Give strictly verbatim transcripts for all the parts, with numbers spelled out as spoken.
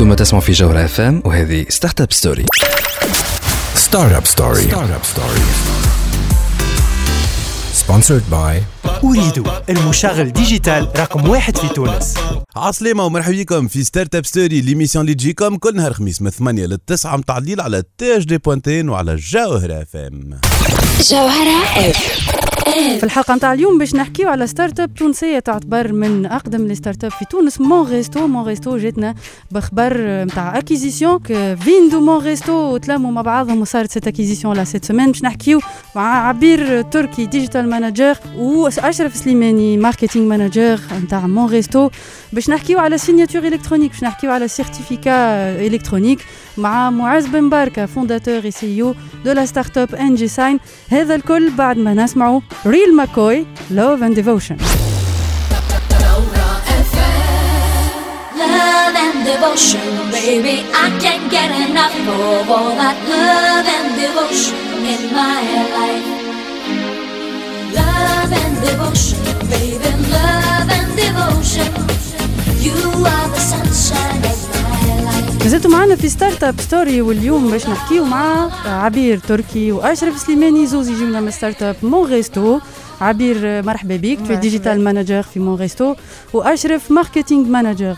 أنتم تسمعوا في جوهرة اف ام وهذه ستارت اب ستوري. ستارت اب ستوري ستارت اب ستوري سبونسرد باي أوريدو المشغل ديجيتال رقم واحد في تونس. عسلامة ومرحبا بكم في ستارت اب ستوري ليميسيون اللي تجيكم كل نهار خميس من ثمانية ل تسعة متعديل على تاج دي بوانتين وعلى جوهرة اف ام. جوهرة اف ام في الحلقة نتاع اليوم باش نحكيو على ستارت اب تونسية تعتبر من أقدم الستارت اب في تونس، مون ريستو. مون ريستو جاتنا بخبر نتاع اكيزيسيون فيند ومون ريستو تلاموا مع بعضهم وصارت سيت اكيزيسيون لا سيت سيمين. باش نحكيو مع عبير تركي ديجيتال ماناجر وأشرف سليماني ماركتينغ ماناجر نتاع مون ريستو باش نحكيو على سيناتور الكترونيك، باش نحكيو على سيرتيفيكا الكترونيك مع معز بن بركة فونداتور اي سي او دو لا ستارت اب إن جي ساين. هذا الكل بعد ما نسمعوا Real McCoy, Love and Devotion. Love and devotion, baby, I can't get enough of all that love and devotion in my life. Love and devotion, baby, love and devotion. You are the sunshine of my life. مازلتوا معنا في ستارت اب ستوري واليوم باش نحكيو مع عبير تركي واشرف سليماني زوز يجيونا من ستارت اب مون ريستو. عبير مرحبا بك، تو ديجيتال ماناجر في مون ريستو واشرف ماركتينغ ماناجر.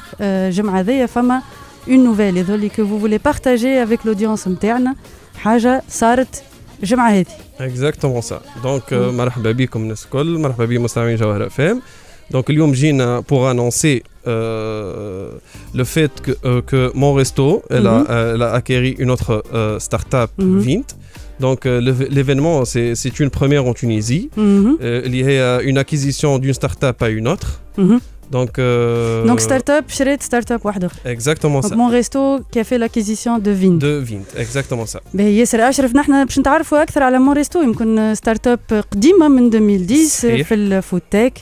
جمعه ذي فما اون نوفيل هذولي كو فو فولي بارتاجي افيك لوديونس نتاعنا، حاجه صارت الجمعه هذه. اكزاكتومون سا. دونك مرحبا بكم الناس الكل، مرحبا بكم مستمعين جوهرة اف ام. Donc اليوم جينا pour annoncer euh, le fait que, euh, que Mon Resto elle mm-hmm. a, elle a acquéri une autre euh, start-up mm-hmm. Vint. Donc euh, le, l'événement c'est, c'est une première en Tunisie. Mm-hmm. Euh, il y a une acquisition d'une start-up à une autre. Mm-hmm. Donc euh, donc start-up شريت start-up وحده. Exactement ça. Mon Resto qui a fait l'acquisition de Vint. De Vint, exactement ça. باهي ياسر أشرف، نحن باش نتعرفوا أكثر على Mon Resto. يمكن start-up قديمة من ألفين وعشرة في الفوتتك.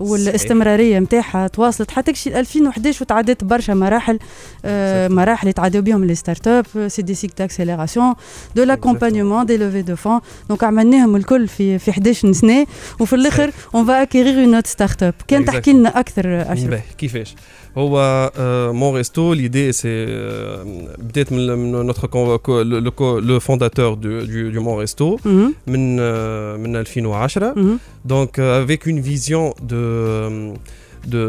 والاستمرارية متاحة تواصلت حتى كشي ألفين وأحد عشر وتعدت برشا مراحل آه مراحل يتعدوا بهم لي ستارت اب سي دي سيك داكسيليراسيون دو لاكومبانيمون دي لوفي دو فون. دونك عملناهم الكل في في إحدى عشرة سنة وفي الاخر اون فا اكيغيغ اون اوت ستارت اب. كان تحكي لنا اكثر أشرف كيفاش هو مون ريستو. ليدي سي بدات من نوتر لو فونداتور دو دو مون ريستو من من ألفين وعشرة. دونك افيك اون فيزيون دو de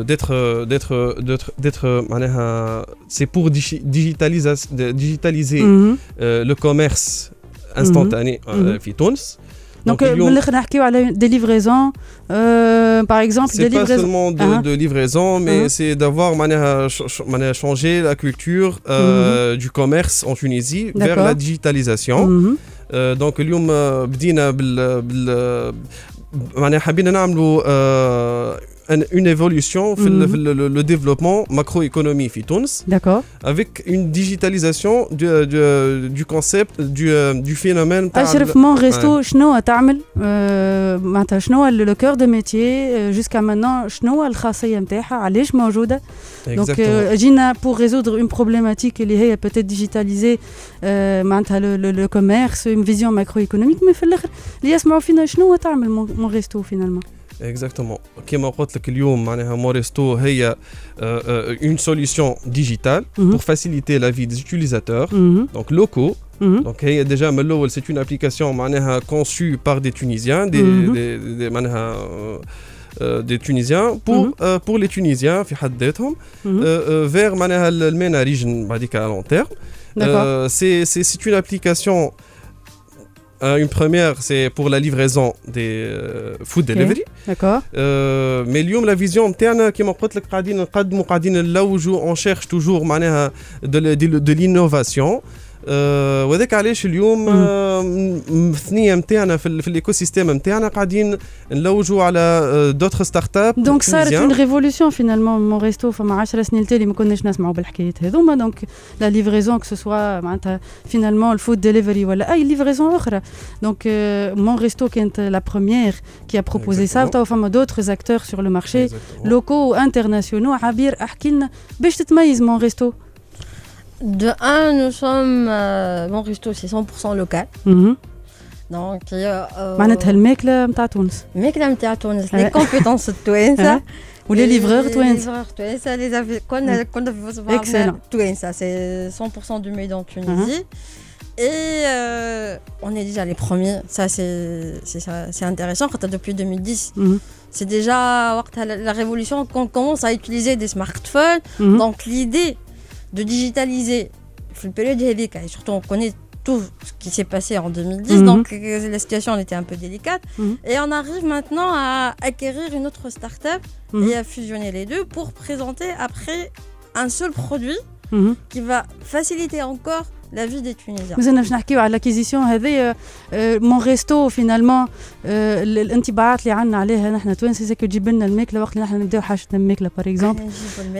d'être d'être d'être d'être معناها c'est pour digitaliser digitaliser mm-hmm. euh, le commerce instantané mm-hmm. euh, في تونس. Donc من الاخر نحكيو على des livraisons euh par exemple des livraisons. C'est pas seulement de uh-huh. de livraisons mais uh-huh. c'est d'avoir معناها معناها changer la culture euh, mm-hmm. du commerce en Tunisie. D'accord. vers la digitalisation. Mm-hmm. euh, donc اليوم بدينا بال, بال معناها حابين نعملوا euh, une évolution mm-hmm. le, le, le développement macroéconomie في تونس. D'accord. avec une digitalisation du du, du concept du du phénomène. أشرف Mon Resto شنو تعمل معناتها شنو le cœur de métier jusqu'à maintenant شنو الخاصية نتاعها علاش موجودة؟ دونك جينا pour résoudre une problématique اللي هي peut-être digitaliser معناتها le commerce une vision macroéconomique. mais في الاخر اللي يسمعوا فينا شنو تعمل Mon Resto finalement. Exactement. كما قلت لك اليوم معناها Mon Resto هي une solution digitale mm-hmm. pour faciliter la vie des utilisateurs mm-hmm. donc locaux. Mm-hmm. Donc هي déjà من الأول c'est une application معناها conçue par des Tunisiens des mm-hmm. des, des معناها euh, des Tunisiens pour mm-hmm. euh, pour les Tunisiens في حد ذاتهم mm-hmm. euh, vers معناها المناريج بعديك à long terme. Euh, c'est c'est c'est une application. Euh, une première, c'est pour la livraison des euh, food delivery. D'accord. Euh, mais اليوم la vision interne qui m'apporte le قاعدين نقدموا قاعدين نلوجوا on cherche toujours معناها de de, de l'innovation. Euh, وذاك علاش اليوم الثنيه نتاعنا في, في الايكوسيستيم نتاعنا قاعدين نلوجوا على دوتر ستارت اب. دونك صارت اون ريفولوسيون فينالمون مون ريستو فما عشرة سنين تالي ما كناش نسمعوا بالحكايات هذوما. دونك لا ليفريزون كو سوا معناتها فينالمون الفود ديليفري ولا اي ليفريزون اخرى. دونك مون ريستو كانت لا بروميير كي ا بروبوزي سا. تو فما دوتر اكتور سور لو مارشي لوكو انترناسيونو. عبير احكي لنا باش تتميز مون ريستو. De un, nous sommes euh, Mon Resto, c'est cent pour cent local. Mm-hmm. Donc, euh, معناتها الماكلة متاع تونس. الماكلة متاع تونس. les compétences de Tunisie. ولي ليفغور توانسة. ليفغور كنا كنا في فوسبارنا توانسة. C'est cent pour cent du made en Tunisie. Et euh, on est déjà les premiers. Ça c'est c'est ça, c'est intéressant. Quand depuis deux mille dix, mm-hmm. c'est déjà la révolution qu'on commence à utiliser des smartphones. Mm-hmm. Donc l'idée de digitaliser le période délicate. Et surtout on connaît tout ce qui s'est passé en deux mille dix, mm-hmm. donc la situation elle était un peu délicate. Mm-hmm. Et on arrive maintenant à acquérir une autre start-up mm-hmm. et à fusionner les deux pour présenter après un seul produit mm-hmm. qui va faciliter encore la vie des Tunisiens. Nous avons parlé de l'acquisition. Mon Resto, finalement, l'intibât qui nous a dit, c'est que nous avons le mec, le temps où nous avons le mec, par exemple.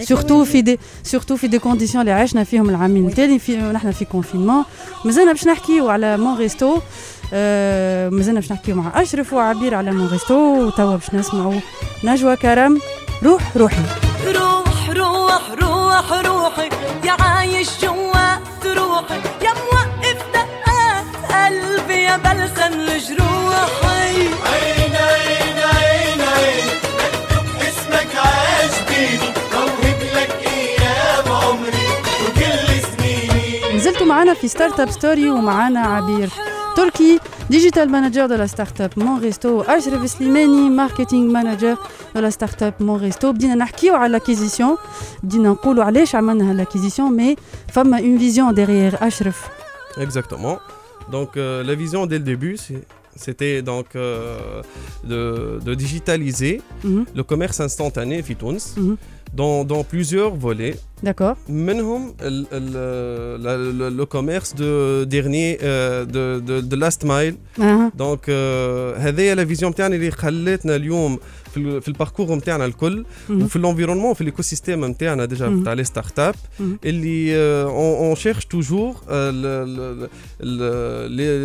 Surtout dans des conditions qui nous ont fait l'année dernière, nous avons confinement. Nous avons parlé de Mon Resto. Nous avons parlé مع أشرف وعبير على Mon Resto. وتوا باش نسمعوا نجوى كرم روح روحي. روح روح روح روحي يا عايش جوا روحي يا موقف دقات قلبي يا بلسم لجروحي عين عين عين عين مكتوب اسمك عاجبيني موهب لك اياه بعمري وكل سنيني. نزلتوا معنا في ستارت اب ستوري ومعنا عبير تركي ديجيتال مانجر دو لا ستارت اب مون ريستو واشرف سليماني ماركتينغ مانجر دو لا ستارت اب مون ريستو. بدينا نحكيو على لاكيزيسيون، بدينا نقولوا علاش عملنا هالاكيزيسيون مي فما اون فيزيون ديغيير اشرف. اكزاكتومون دونك لا فيزيون ديل ديبي سي c'était donc euh, de, de digitaliser mm-hmm. le commerce instantané في تونس mm-hmm. dans, dans plusieurs volets. D'accord. منهم le, le, le, le commerce de dernier euh, de, de, de last mile. Uh-huh. Donc هذه la vision نتاعنا اللي خلتنا اليوم في في الباركور نتاعنا الكل mm-hmm. وفي الانفيرونمون في الايكوسيستيم نتاعنا ديجا نتاع لي ستارت اب اللي اون شيرش توجور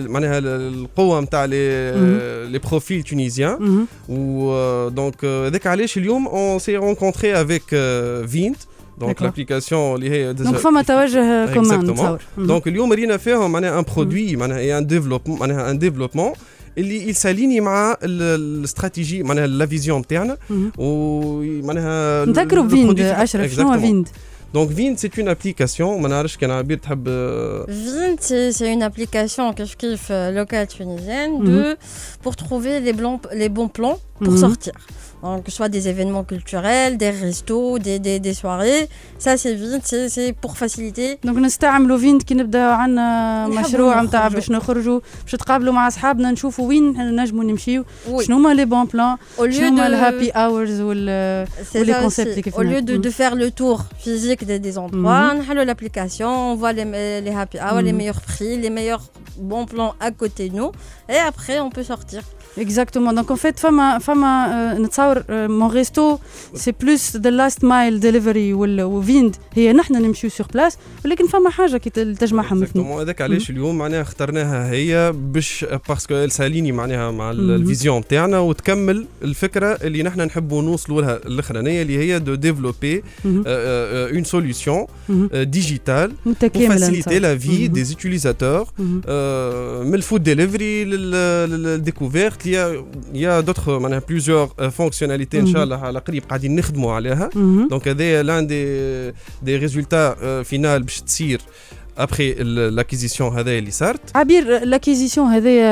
معناها القوه نتاع les profils tunisiens. Ou donc avec Alish Lium on s'est rencontré avec Vint donc l'application les donc femme توجه comment donc اليوم رينا فيهم معناها un produit معناها un développement معناها un développement اللي يساليني مع الاستراتيجي معناها la vision نتاعنا ومعناها نذكروا فيند أشرف شنو فيند. Donc Vint c'est une application. Manarich Kanabir t'hab. Vint c'est une application que je kiffe locale tunisienne mm-hmm. de pour trouver les bons les bons plans pour mm-hmm. sortir. Donc que ce soit des événements culturels, des restos, des des des soirées. Ça c'est Vint, c'est c'est pour faciliter. Donc نستعملوا Vint كي نبداو عندنا مشروع نتاع باش نخرجوا باش نتقابلوا مع اصحابنا نشوفوا وين نجموا نمشيو شنو هما لي بون بلان شنو هما الهابي اورز وال ولي كونسيبت كيف au lieu de de faire le tour physique Des, des endroits, mm-hmm. on a l'application, on voit les, les happy hours, mm-hmm. les meilleurs prix, les meilleurs bons plans à côté de nous, et après on peut sortir. Exactement. Donc en fait, femme, femme, euh, Mon Resto, c'est plus the last mile delivery ou le Vind. هي نحنا نمشيو sur place, ولكن فما حاجة كي تجمعها مثل. Exactement. هذاك علاش اليوم معناها اخترناها هي باش parce que elle s'aligne معناها مع الفيزيون نتاعنا وتكمل الفكرة اللي نحنا نحبوا نوصلوا لها الأخرانية اللي هي de développer une solution digitale pour faciliter la vie des utilisateurs. Mais le food delivery, la découverte. Il y a, il y a d'autres, on a plusieurs euh, fonctionnalités, Inch'Allah, à la Qrib, qu'on va travailler dessus. Donc, c'est l'un des, des résultats euh, finaux qui tirent après l'acquisition هذه اللي صارت. عبير l'acquisition هذه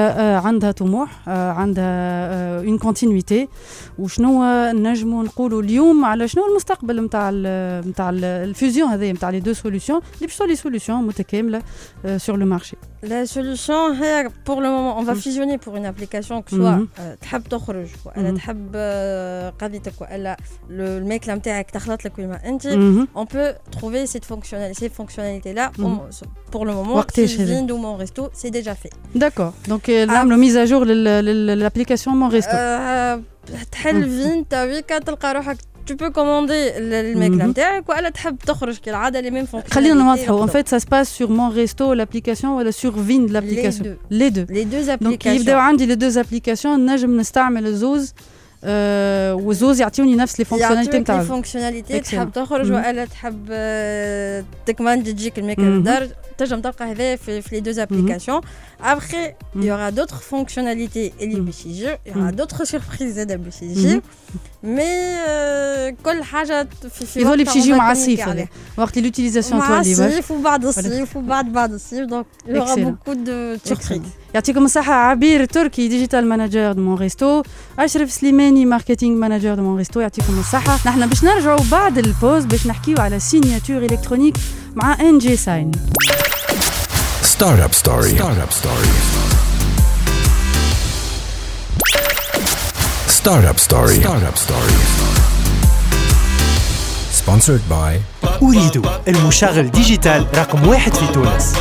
عندها طموح عندها une continuité وشنو نجمو نقولوا اليوم على شنو المستقبل نتاع نتاع الفيزيون هذه نتاع لي دو سوليوشن لي باش لي سوليوشن متكامله sur le marché. La solution هي pour le moment on va fusionner pour une application que soit تحب تخرج ولا تحب قضيتك ولا الماكله نتاعك تخلط لك وما انت on peut trouver cette fonctionnalité ces fonctionnalités là pour le moment Vind ou Mon Resto c'est déjà fait. D'accord. Donc là on a mis à jour l'application Mon Resto. تحل Vind تاوي كتلقى روحك tu peux commander الماكله نتاعك ولا تحب تخرج كالعاده لي ميم فونكسيون. خلينا نوضحوا en fait ça se passe sur Mon Resto l'application ولا sur Vind l'application. Les deux. Les deux applications. Donc يبداو عندي les deux applications نجم نستعمل الزوز وزوز يعطيوني نفس لي فونكسيوناليتي نتاعهم. يعطيوني فونكسيوناليتي تحب تخرج ولا تحب تكماندي تجيك الماكله للدار تنجم تلقى هذا في في لي دو ابليكاسيون. Après il y aura d'autres fonctionnalités اللي باش يجيو il y aura d'autres surprises زاد باش يجيو. مي كل حاجه في في يظل باش يجي مع الصيف هذا وقت لوتيليزاسيون تاع لي باش وبعد الصيف وبعد بعد الصيف دونك يغا بوكو دو تشريك. يعطيكم الصحه. عبير تركي ديجيتال ماناجر دو مون ريستو، اشرف سليماني ماركتينغ ماناجر دو مون ريستو، يعطيكم الصحه. نحن باش نرجعوا بعد البوز باش نحكيوا على سيناتور الكترونيك مع ان جي ساين. ستارت اب ستوري ستارت اب ستوري Startup Story. Startup Story. Sponsored by أوريدو، المشغل ديجيتال رقم واحد في تونس.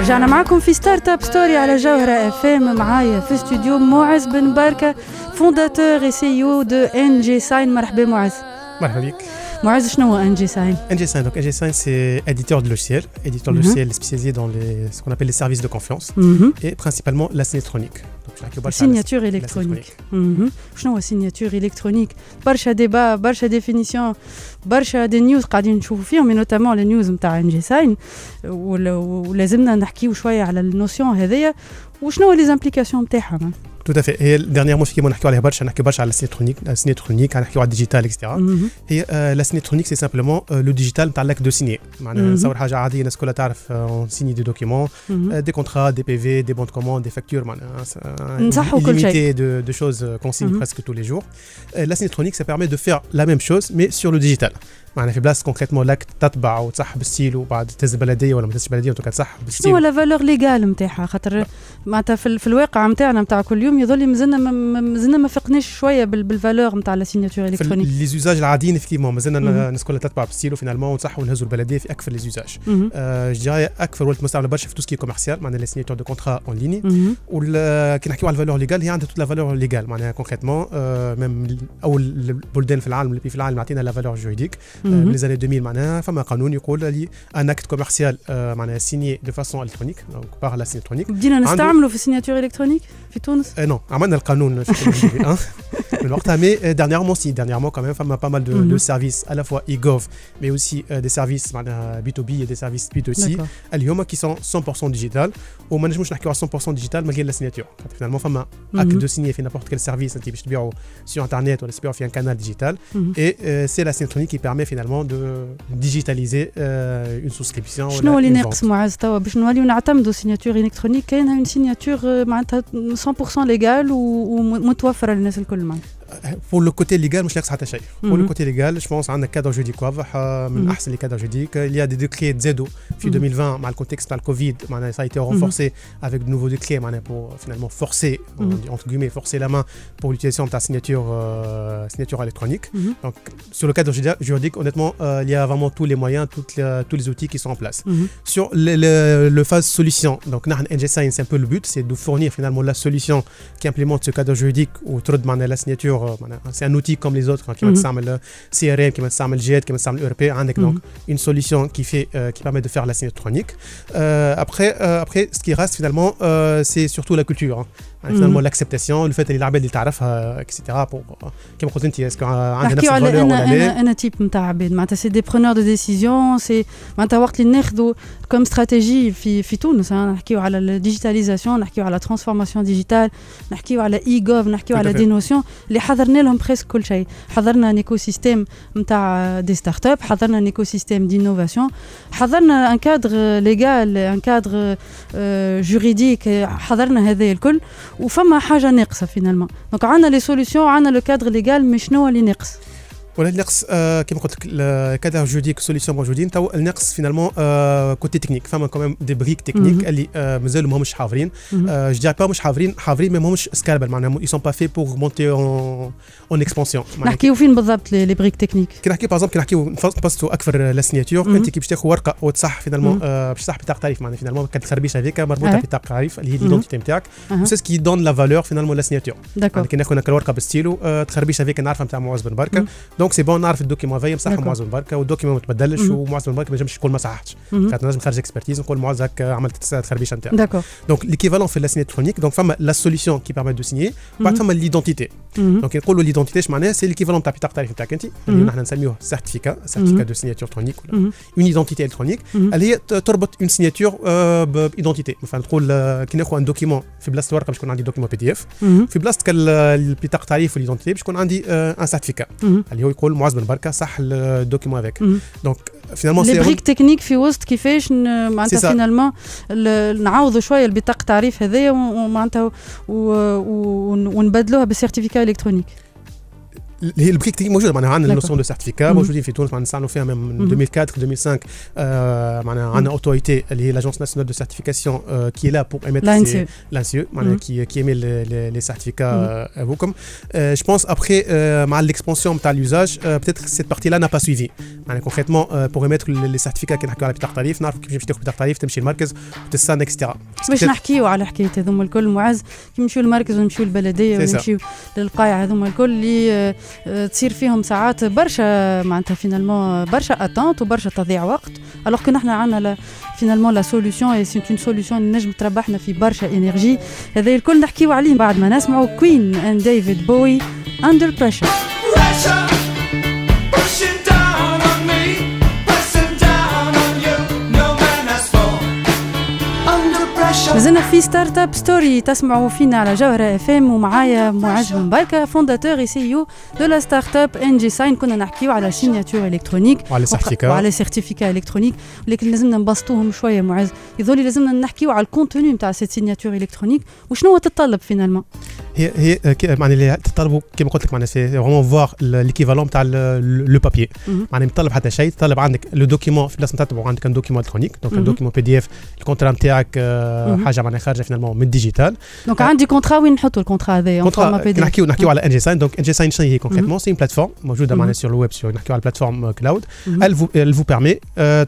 رجعنا معكم في ستارت اب ستوري على جوهرة اف ام. معايا في استوديو موعز بن بركة، فونداتور و سي او دو ان جي ساين. مرحبا معاذ. مرحبا بك. معاذ شنو هو انجي ساين؟ انجي ساين دونك انجي ساين سي éditeur de logiciel, éditeur de logiciel spécialisé dans les ce qu'on appelle les services de confiance et principalement la signatronique. signature électronique. شنو هو signature électronique؟ برشا ديبا برشا ديفينيسيون برشا دي نيوز قاعدين نشوفوا فيهم نوتامون لي نيوز نتاع انجي ساين ولازمنا نحكيوا شويه على النوسيون هذيا وشنو لي زامبليكاسيون نتاعها. Tout à fait. Et dernièrement, ce qui m'a parlé, c'est que je parle de la signatronique, la signatronique, la digital, et cetera. Et la signatronique, c'est simplement le digital par l'acte de signer. Ça veut dire qu'on signe des documents, des contrats, des P V, des bons de commande, des factures. C'est une unité de choses qu'on signe presque tous les jours. La signatronique, ça permet de faire la même chose, mais sur le digital. معناها في بلاصه كونكريتمون لك تطبع وتصحب السيل وبعد تهز البلديه ولا ما تهزش البلديه وترك تصحب السيل. شنو لا فالور ليغال نتاعها؟ خاطر معناتها في الواقع نتاعنا نتاع كل يوم يظل مازلنا مازلنا ما فقناش شويه بالفالور نتاع لا سيناتور الكترونيك. لي زوزاج العاديين فيكيمون مازلنا الناس كلها تطبع بالسيل وفينالمون ونصحوا ونهزوا البلديه في اكثر لي زوزاج. جاي اكثر ولت مستعمله برشا في تو سكي كوميرسيال معناها لي سيناتور دو كونترا اون ليني وكي نحكيو على الفالور ليغال هي عندها توت لا فالور ليغال معناها كونكريتمون ميم اول البلدان في العالم اللي في العالم عطينا لا فالور جوريديك. من les années deux mille معناها فما قانون يقول لي ان اكت كوميرسيال معناها سيني دو فاسون الكترونيك دونك بار لا سيناترونيك بدينا نستعملوا في السيناتور الكترونيك في تونس اه نو عملنا القانون في ألفين وواحد من وقتها مي dernièrement si dernièrement quand même فما pas mal de de services à la fois e-gov mais aussi des services معناها بي تو بي et des services بي تو سي اليوم qui sont cent pour cent digital وما نجموش نحكيو على cent pour cent digital ما غير لا سيناتور finalement فما اكت دو سيني في n'importe quel service انت باش تبيعو sur internet ولا تبيعو في un canal digital et c'est la signatronique qui permet finalement de digitaliser euh, une souscription. شنو اللي ناقص معاذ توا باش نوليو نعتمدوا سيناتور الكترونيك كاينه سيناتور معناتها cent pour cent ليغال ومتوفره للناس الكل معناتها. Pour le côté légal, je Pour le côté légal, je pense qu'on a un cadre juridique. من أحسن les cadres juridiques. Il y a des décrets de Z E D O. En deux mille vingt, dans le contexte de la Covid, ça a été renforcé avec de nouveaux décrets pour finalement forcer, entre guillemets, forcer la main pour l'utilisation de la signature, euh, signature électronique. Donc, sur le cadre juridique, honnêtement, euh, il y a vraiment tous les moyens, toutes les, tous les outils qui sont en place. Sur le, le, le phase solution, donc NGSign, c'est un peu le but, c'est de fournir finalement la solution qui implémente ce cadre juridique ou trop de la signature. C'est un outil comme les autres qui va s'amener C R M qui va s'amener G E D qui va s'amener E R P donc une solution qui fait euh, qui permet de faire la signatronique euh, après euh, après ce qui reste finalement euh, c'est surtout la culture hein. finalement l'acceptation le fait اللي العباد اللي تعرفها et cetera pour كما قلت انت اسكو عندنا نفس الفالور ولا لا انا تيب نتاع عباد معناتها سي دي برونور دو ديسيزيون سي معناتها وقت اللي ناخذوا كوم استراتيجي في في تونس نحكيو على الديجيتاليزاسيون نحكيو على ترانسفورماسيون ديجيتال نحكيو على اي جوف نحكيو على دي نوسيون اللي حضرنا لهم بريسك كل شيء حضرنا ان ايكو سيستيم نتاع دي ستارت اب حضرنا ان ايكو سيستيم دي انوفاسيون حضرنا ان كادر ليغال ان كادر جوريديك حضرنا هذا الكل وفما حاجه ناقصه فينالمون دونك عندنا لي سوليوشن عندنا لو كادر ليغال مي شنو اللي ناقص ولا النقص كما قلت لك الكادر جوديك سوليسيون موجودين تو النقص فينالمون كوتي تكنيك فما كمان دي بريك تكنيك اللي مازالوا ماهمش حاضرين جو دير با مش حاضرين حاضرين مي ماهمش سكالبل معناها اي سون با في بور مونتي اون اكسبانسيون نحكيو فين بالضبط لي بريك تكنيك كي نحكيو بارزومبل كي نحكيو نفصلوا اكثر لا سيناتور انت كي باش تاخذ ورقه وتصح فينالمون باش تصح بطاقه تعريف معناها فينالمون كتخربيش هذيك مربوطه بطاقه تعريف اللي هي الايدنتيتي نتاعك سي سكي دون لا فالور فينالمون لا سيناتور كي ناخذ هكا الورقه بالستيلو تخربيش هذيك نعرفها نتاع معوز بن بركه دونك سي بون نعرف الدوكيمون هذايا مصحح معوز بن بركه والدوكيمون ما تبدلش ومعوز بن بركه ما نجمش نقول ما صححتش خاطر نجم نخرج اكسبرتيز نقول معوز هك عملت الخربيشه نتاعك دونك ليكيفالون في لا سيناترونيك دونك فما لا سوليسيون كي بارميت دو سيني بعد فما ليدونتيتي دونك نقولوا ليدونتيتي اش معناها سي ليكيفالون تاع بطاقه التعريف نتاعك انت اللي نحنا نسميوه سيرتيفيكا سيرتيفيكا دو سيناتور ترونيك ولا اون ايدونتيتي الكترونيك اللي هي تربط اون سيناتور بايدونتيتي مثلا نقول كي ناخذ ان دوكيمون في بلاصه الورقه باش يكون عندي دوكيمون بي دي اف في بلاصه البطاقه التعريف والايدونتيتي باش يكون عندي ان سيرتيفيكا اللي هو يقول معوز بن بركه صح الدوكيمون هذاك دونك فينالمون سي لي بريك تكنيك في وسط كيفاش معناتها فينالمون نعوضوا شويه البطاقه التعريف هذايا ومعناتها ونبدلوها بالسيرتيفيكا الكترونيك هي البريك تكنيك موجوده معناها عندنا نوسيون دو سيرتيفيكا موجودين في تونس معناها نستعملوا فيها من deux mille quatre deux mille cinq آه معناها عندنا اوتوريتي اللي هي لاجونس ناسيونال دو سيرتيفيكاسيون كي لا بور ايميتر لانسيو معناها كي كي ايميل لي سيرتيفيكا هكم جو بونس ابري مع الاكسبانسيون تاع اليوزاج بتاتر سيت بارتي لا نا با سويفي معناها كونكريتمون بور ايميتر لي سيرتيفيكا كي نحكيو على بطاقه تعريف نعرفوا كيفاش تاخذ بطاقه تعريف تمشي للمركز وتستان اكسترا باش نحكيو على حكايه هذوما الكل معز كي نمشيو للمركز ونمشيو للبلديه ونمشيو للقايع هذوما الكل تصير فيهم ساعات برشا معناتها فينالمون برشا اتونت وبرشا تضيع وقت، الوغ كو نحنا عندنا فينالمون لا سوليوشن اي سي اون سوليوشن نجم تربحنا في برشا انرجي. هذا الكل نحكيو عليه بعد ما نسمعوا كوين اند ديفيد بوي اندر بريشر. مازلنا في ستارت اب ستوري، تسمعوا فينا على جوهرة اف ام ومعايا معز بن بركه فونداتور اي سي يو دو لا ستارت اب ان جي ساين. كنا نحكيو على سيناتور الكترونيك وعلى سيرتيفيكا وعلى سيرتيفيكا الكترونيك، ولكن لازمنا نبسطوهم شويه معز، يظل لازمنا نحكيو على الكونتوني نتاع سيت سيناتور الكترونيك وشنو تتطلب فينالمون. هي هي معناها اللي تطلبوا كما قلت لك معناها سي فريمون فوار ليكيفالون تاع لو بابي، معناها يتطلب حتى شيء، يتطلب عندك لو دوكيمون في بلاصه نتاع تبغى عندك ان دوكيمون الكترونيك، دونك ان دوكيمون بي دي اف الكونترا نتاعك حاجه معناها خارجه فينالمون من الديجيتال. دونك عندي كونترا وين نحطوا الكونترا هذايا نحكيو نحكيو على انجيساين. دونك انجيساين شنو هي كونكريتمون؟ سي اون بلاتفورم موجوده معناها سور الويب، سور نحكيو على بلاتفورم كلاود. ال فو بيرمي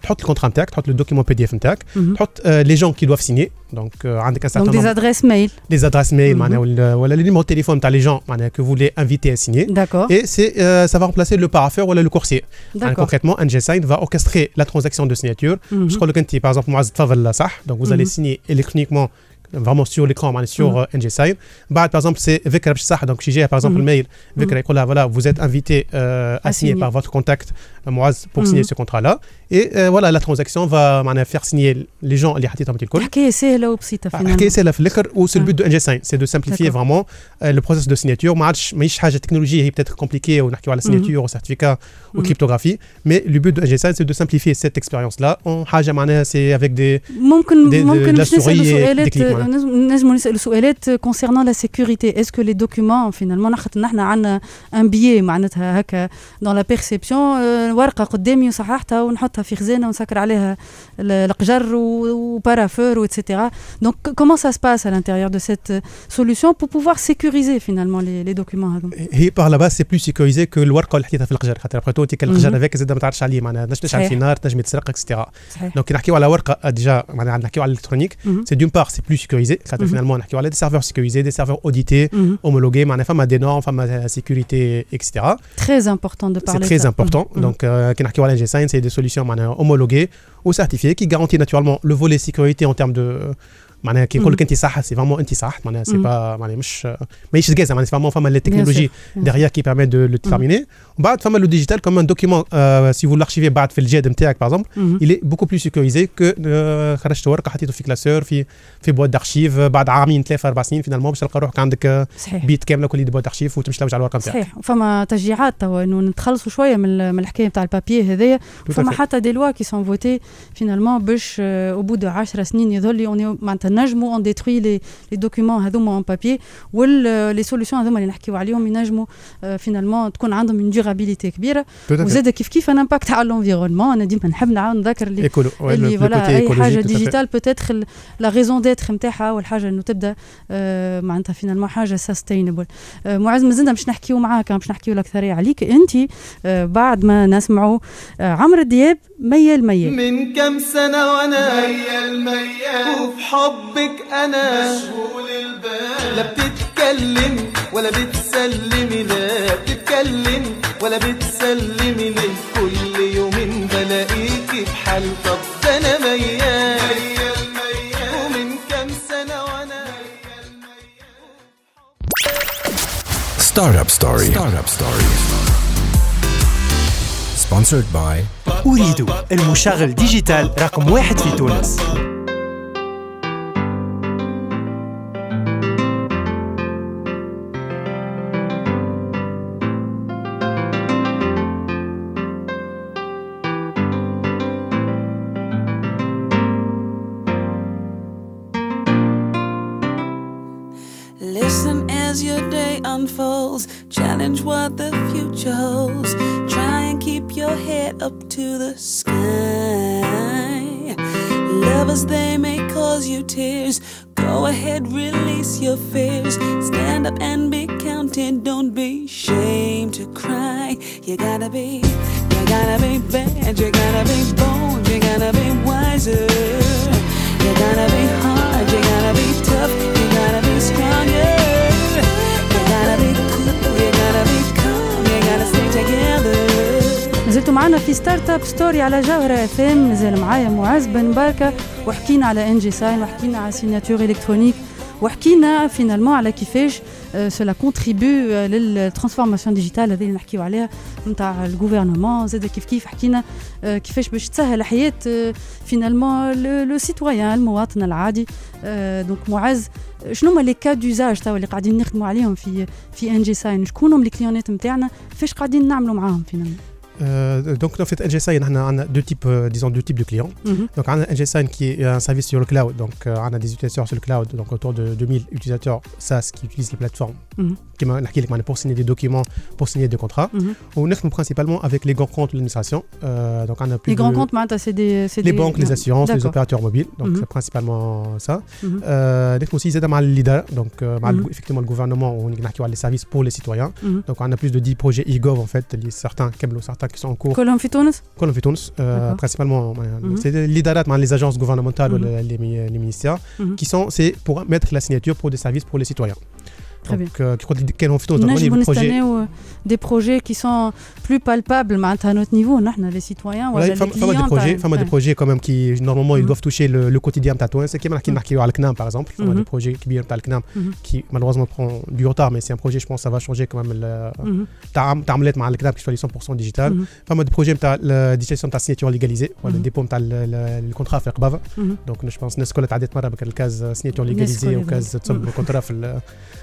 تحط الكونترا نتاعك، تحط لو دوكيمون بي دي اف نتاعك، تحط لي جون كي دوف سيني، دونك عندك ان سارتان دونك دي ادريس ميل دي ادريس ميل معناها ولا les numéros de téléphone t'as les gens que vous voulez inviter à signer. D'accord. Et c'est, euh, ça va remplacer le parapheur ou le coursier. D'accord. Concrètement, NGSign va orchestrer la transaction de signature. Mm-hmm. Je crois que par exemple, donc vous allez signer électroniquement vraiment sur l'écran, sur NGSign. Par exemple, c'est Vekra Bchsah, donc si j'ai par exemple le mail, Vekra Ekola, voilà, vous êtes invité euh, à, à signer par votre contact Moaz pour signer ce contrat-là. Et euh, voilà, la transaction va faire signer les gens les hatitam tilkol. Hakaye sahla ou bsita finalement. Hakaye sahla fi l'akr ou c'est le but de NGSign, c'est de simplifier vraiment euh, le processus de signature. Ma adch mahish haja technologie est peut-être compliquée ou nahkiou ala signature ou certificat ou cryptographie, mais le but de NGSign c'est de simplifier cette expérience-là. On haja معناها c'est avec des ممكن ممكن نجموا نسالوا سؤالات concernant la sécurité. Est-ce que les documents finalement نحن نحنا عندنا un biais معناتها هكا dans la perception ورقه قدامي وصححتها ونحطها في خزانه ونسكر عليها القجر وبارافور واتسيتيرا. دونك كومون سا سا باس ا لانتيريور دو سيت سوليوشن بور بوفوار سيكوريزي فينالمون لي دوكيمون هذو. هي باغ لا باس سي بلو سيكوريزي كو الورقه اللي حطيتها في القجر، خاطر ابخي تو تي القجر هذاك زاد ما تعرفش عليه معناها تنجم تشعل في نار تنجم يتسرق اكسيتيرا. دونك كي نحكيو على ورقه ديجا معناها نحكيو على الالكترونيك سي دون باغ سي بلو سيكوريزي خاطر فينالمون نحكيو على دي سيرفور سيكوريزي دي سيرفور اوديتي اومولوغي معناها فما دي نورم فما سيكوريتي اكسيتيرا. تري امبورطون دو بارلي سي تري امبورطون. دونك كي نحكيو على NGSign سي دي سوليوشن معناها homologué ou certifié qui garantit naturellement le volet sécurité en termes de معناها كي يقول لك انت صح سي فريمون انت صح معناها سي با معناها مش ماهيش غازه معناها فريمون فما لي تكنولوجي ديغيير كي بيرميت دو لو ديتيرميني. ومن بعد فما لو ديجيتال كوم ان دوكيمون سي فو لارشيفي بعد في الجهد نتاعك باغ اكزومبل il est beaucoup plus sécurisé que خرجت ورقه حطيته في كلاسور في في بواط دارشيف بعد عامين ثلاثه اربع سنين فينالمون باش تلقى روحك عندك بيت كامله كل دي بواط دارشيف وتمشي تلوج على الورقه نتاعك. صحيح. فما تشجيعات توا انه نتخلصوا شويه من من الحكايه نتاع البابي هذايا، فما حتى دي لوا كي سون فوتي فينالمون باش او بو دو عشر سنين يظل يوني معناتها نجموا ان ديتروي لي لي دوكيمون هذوما اون بابي، ولي سوليوشن هذوما اللي نحكيو عليهم ينجموا فينالمون تكون عندهم اون ديورابيليتي كبيره وزاد كيف كيف ان امباكت على الانفيرونمون. انا ديما نحب نعاود نذكر اللي اللي فوالا اي حاجه ديجيتال بوتيتر لا ريزون ديتر نتاعها والحاجه انه تبدا معناتها فينالمون حاجه سستينبل. معز مازلنا باش نحكيو معاك، باش نحكيو الاكثريه عليك انت بعد ما نسمعوا عمرو دياب ميال ميال. من كم سنه وانا ميال ميال حبك انا مشغول البال، لا بتتكلم ولا بتسلمي، لا بتتكلم ولا بتسلمي، ليه كل يومين بلاقيكي بحال؟ طب ده انا ميال ميال ميال ومن كام سنه وانا ميال ميال. ستارت اب ستوري ستارت اب ستوري سبونسرد باي أوريدو المشغل ديجيتال رقم واحد في تونس. Challenge what the future holds. Try and keep your head up to the sky. Lovers, they may cause you tears. Go ahead, release your fears. Stand up and be counted. Don't be ashamed to cry. You gotta be, you gotta be bad. You gotta be bold. You gotta be wiser. You gotta be hard. You gotta be tough. You gotta be stronger. You gotta be cool, you gotta be calm, you معنا في ستارت اب ستوري على جوهرة اف ام. مازال معايا معاذ بن بركة وحكينا على انجي ساين وحكينا على سيناتور الكترونيك وحكينا فينالمون على كيفاش سلا كونتريبيو للترانسفورماسيون ديجيتال هذه اللي نحكيو عليها نتاع الغوفرنمون. زاد كيف كيف حكينا كيفاش باش تسهل حياة فينالمون لو سيتويان المواطن العادي. دونك معاذ شنو هما لي كا دوزاج تاع اللي قاعدين نخدموا عليهم في في انجي ساين؟ شكونهم لي كليونات نتاعنا؟ كيفاش قاعدين نعملوا معاهم فينالمون؟ Euh, donc en fait NGSign on a deux types euh, disons deux types de clients. Mm-hmm. Donc on a NGSign qui est un service sur le cloud, donc euh, on a des utilisateurs sur le cloud, donc autour de deux mille utilisateurs SaaS qui utilisent les plateformes mm-hmm. qui m'a qui m'a pour signer des documents, pour signer des contrats. Mm-hmm. On est principalement avec les grands comptes de l'administration. Euh, donc on a plus les de, grands comptes maintenant c'est des c'est les des... banques, les assurances, d'accord. les opérateurs mobiles. Donc mm-hmm. c'est principalement ça. Mm-hmm. Euh, donc aussi ils aident à l'I D A, donc euh, mm-hmm. le, effectivement le gouvernement on a les services pour les citoyens. Mm-hmm. Donc on a plus de dix projets e-gov en fait, les certains Kemlo, certains qui sont en cours. Colom في تونس. Colom في تونس euh, principalement mm-hmm. c'est les darat, les agences gouvernementales mm-hmm. les, les, les ministères mm-hmm. qui sont c'est pour mettre la signature pour des services pour les citoyens. Très donc bien. Euh, qui compte Colom في تونس dans les projets des projets qui sont plus palpables معناتها à notre niveau نحن les citoyens ولا les clients. Voilà, il y a des projets, il y a des projets quand même qui normalement ils doivent toucher le, le quotidien de Tatouin, c'est comme on a parlé de l'C N A M par exemple, il y a des projets qui viennent de l'C N A M qui malheureusement prend du retard mais c'est un projet je pense ça va changer quand même le تعامل تعاملات مع الكناب qui soit cent pour cent digital. Il y a des projets de la digitalisation de la signature légalisée, le dépôt de le contrat في القبابة. Donc je pense ناس كل تعديت مرة بك الكاز signature légalisée ou كاز تصب contrat في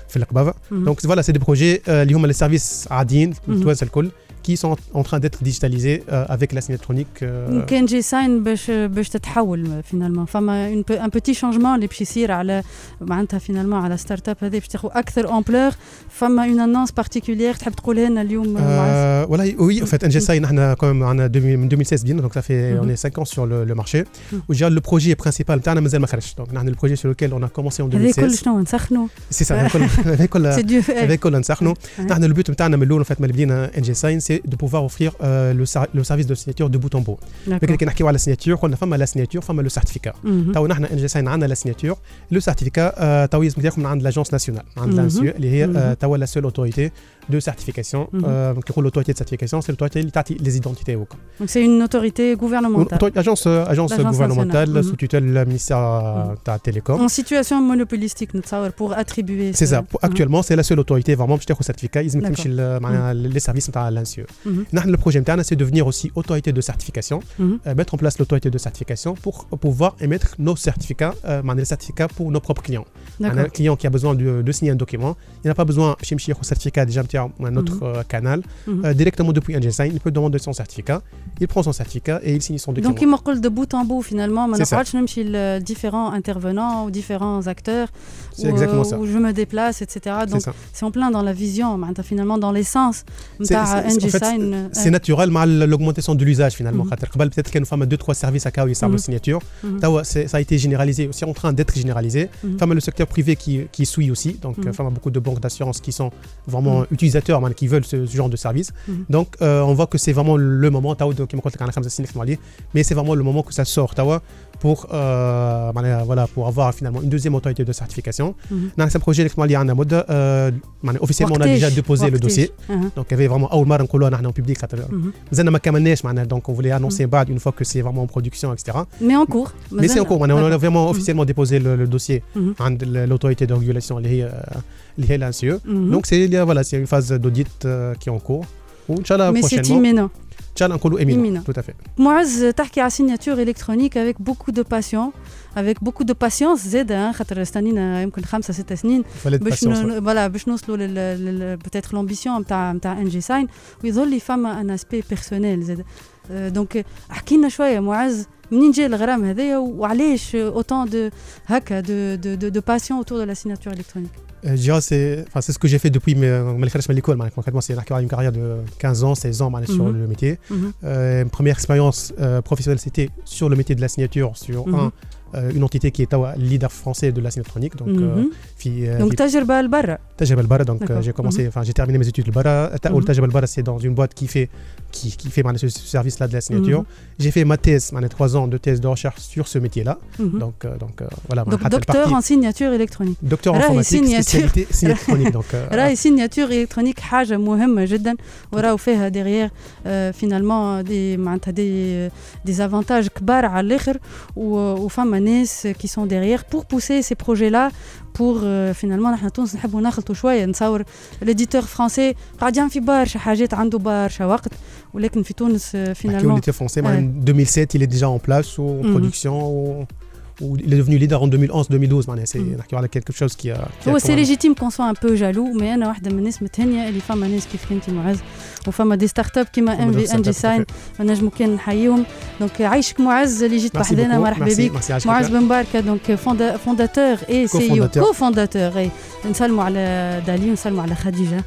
في القبابة. Donc voilà, c'est des projets اللي هما les services عاديين توانس الكل qui sont en train d'être digitalisés euh, avec la signature électronique. Donc NGSign باش باش تتحول finalement. فما un petit changement اللي باش يصير على معناتها finalement على ستارت اب هذه باش تاخذ اكثر امبلور. فما une annonce particulière تحب تقولها لنا اليوم؟ Euh, voilà, oui, en fait NGSign احنا quand même on a deux mille seize bien donc ça fait on est cinq ans sur le, le marché. وجا le projet principal تاعنا مازال ما خرجش. Donc نحن le projet sur lequel on a commencé en deux mille seize. هذا كل شنو نسخنوا؟ C'est ça, هذا كل هذا كل نسخنوا. نحن le but تاعنا من الاول en fait ما بدينا NGSign de pouvoir offrir euh, le, le service de signature de bout en bout. D'accord. Quand on parle de la signature, on a femme la signature, femme le certificat. Taw nahna NGSign عندنا la signature, le certificat taw يسمح لكم عند l'agence nationale, عند l'ANSU اللي هي taw la seule autorité de certification. Donc l'autorité de certification, c'est l'autorité qui تعطي les identités. Donc c'est une autorité gouvernementale. Agence agence gouvernementale sous tutelle du ministère تاع Télécom. En situation monopolistique نتصور pour attribuer. C'est ça. Actuellement, c'est la seule autorité vraiment باش تاخذ certificat يلزم تمشي مع les services تاع l'ANSU. Mm-hmm. Le projet interne, c'est de devenir aussi autorité de certification, mm-hmm. euh, mettre en place l'autorité de certification pour pouvoir émettre nos certificats, euh, les certificats pour nos propres clients. D'accord. Un client qui a besoin de, de signer un document, il n'a pas besoin de chercher un certificat déjà sur notre mm-hmm. euh, canal. Mm-hmm. Euh, directement depuis NGSign, il peut demander son certificat, il prend son certificat et il signe son document. Donc il m'appelle de bout en bout finalement, mais je ne suis différents intervenants ou différents acteurs, c'est où, exactement euh, ça. Où je me déplace, et cetera. Donc c'est, c'est en plein dans la vision, finalement dans l'essence. En fait, c'est naturel avec l'augmentation de l'usage finalement. Mm-hmm. Peut-être qu'il y a deux trois services à cas où il y a une signature. Mm-hmm. Ça a été généralisé, c'est en train d'être généralisé. Mm-hmm. Le secteur privé qui, qui suit aussi. Donc, il mm-hmm. y a beaucoup de banques d'assurance qui sont vraiment mm-hmm. utilisateurs, qui veulent ce, ce genre de service. Mm-hmm. Donc, euh, on voit que c'est vraiment le moment. Mais c'est vraiment le moment que ça sort. Pour, euh, voilà, pour avoir finalement une deuxième autorité de certification. Mm-hmm. Dans ce projet, euh, officiellement, on a déjà déposé le dossier. Uh-huh. Donc, il y avait vraiment un colon en public. Mm-hmm. Donc, on voulait annoncer mm-hmm. une fois que c'est vraiment en production, et cetera. Mais en cours. Mais, mais c'est en cours. On a vraiment officiellement mm-hmm. déposé le, le dossier mm-hmm. à l'autorité de régulation, l'I N C A. Mm-hmm. Donc, c'est, voilà, c'est une phase d'audit euh, qui est en cours. Ou, mais c'est imminent. Tchad نقولوا امينه tout à fait. معز تحكي على سيناتور الكترونيك avec beaucoup de passion, avec beaucoup de patience زاده خاطر استنينا يمكن خمسة ستة سنين باش فوالا باش نوصلوا لل peut-être l'ambition نتاع نتاع NGSign ويظهر لي فما ان اسبي بيرسونيل زاده. دونك احكي لنا شويه معز منين جاء الغرام هذايا وعلاش autant de هكا de de de passion autour de la signature électronique. Euh, je dirais c'est, enfin, c'est ce que j'ai fait depuis mes à l'école. Concrètement, c'est une carrière de quinze ans, seize ans mm-hmm. sur le métier. Mm-hmm. Euh, première expérience euh, professionnelle, c'était sur le métier de la signature, sur mm-hmm. un une entité qui est le leader français de la signatronique. Donc, mm-hmm. في, donc في تجربة البرة. تجربة البرة. Donc j'ai commencé, enfin mm-hmm. j'ai terminé mes études البرة. Ou le تجربة البرة, c'est dans une boîte qui fait qui qui fait ce service là de la signature. Mm-hmm. J'ai fait ma thèse, j'ai trois ans de thèse de recherche sur ce métier là. Mm-hmm. Donc donc voilà. Donc docteur en signature électronique. Docteur en informatique, spécialité signatronique. Donc. راهي signature électronique حاجة مهمة جدا وراهو فيها derrière finalement des معناتها des des avantages كبار على الآخر وفما ناس qui sont derrière pour pousser ces projets là pour finalement نحن تونس نحبوا نخلطوا شوية نصور l'éditeur français قاعدين في برشا حاجات عنده برشا وقت ولكن في تونس finalement l'éditeur français من deux mille sept il est déjà en place ou en production ou il est devenu leader en deux mille onze deux mille douze معناها c'est نحكيوا quelque chose qui a هو سي ليجيتيم كون سوا ان بو جالو مي انا واحده من الناس متهنيه اللي فما ناس كيف كنتي معز وفما دي ستارت اب كيما ام بي ان جي ساين نجموا كان نحييهم دونك عايشك معز اللي جيت بحذانا مرحبا بك معز بن بركه دونك فونداتور اي سي او كو فونداتور نسلموا على دالي نسلموا على خديجه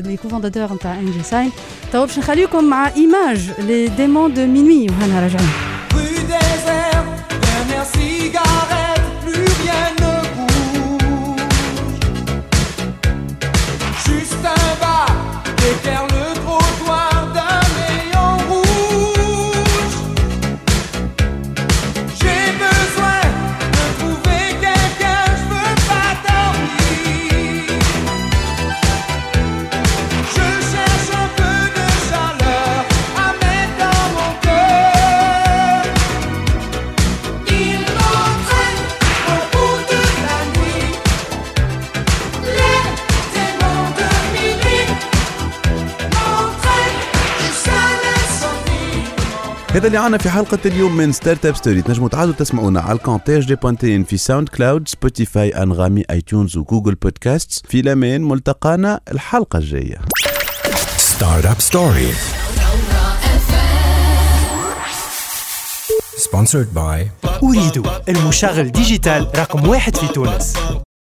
لي كو فونداتور نتاع ان جي ساين تو باش نخليكم مع ايماج لي ديمون دو مينوي وهنا راجعين Cigarette, plus rien ne bouge. Juste un bas, éclaire le trottoir d'un rayon rouge. J'ai besoin de trouver quelqu'un, je veux pas dormir. Je cherche un peu de chaleur à mettre dans mon cœur. Il هذا اللي عنا في حلقة اليوم من ستارت اب ستوري. تنجموا تعادوا تسمعونا على الكونتاج دي بونتين في ساوند كلاود سبوتيفاي انغامي اي تونز وجوجل بودكاست. في لمين ملتقانا الحلقة الجاية. ستارت اب ستوري سبونسرد باي أوريدو المشغل ديجيتال رقم واحد في تونس.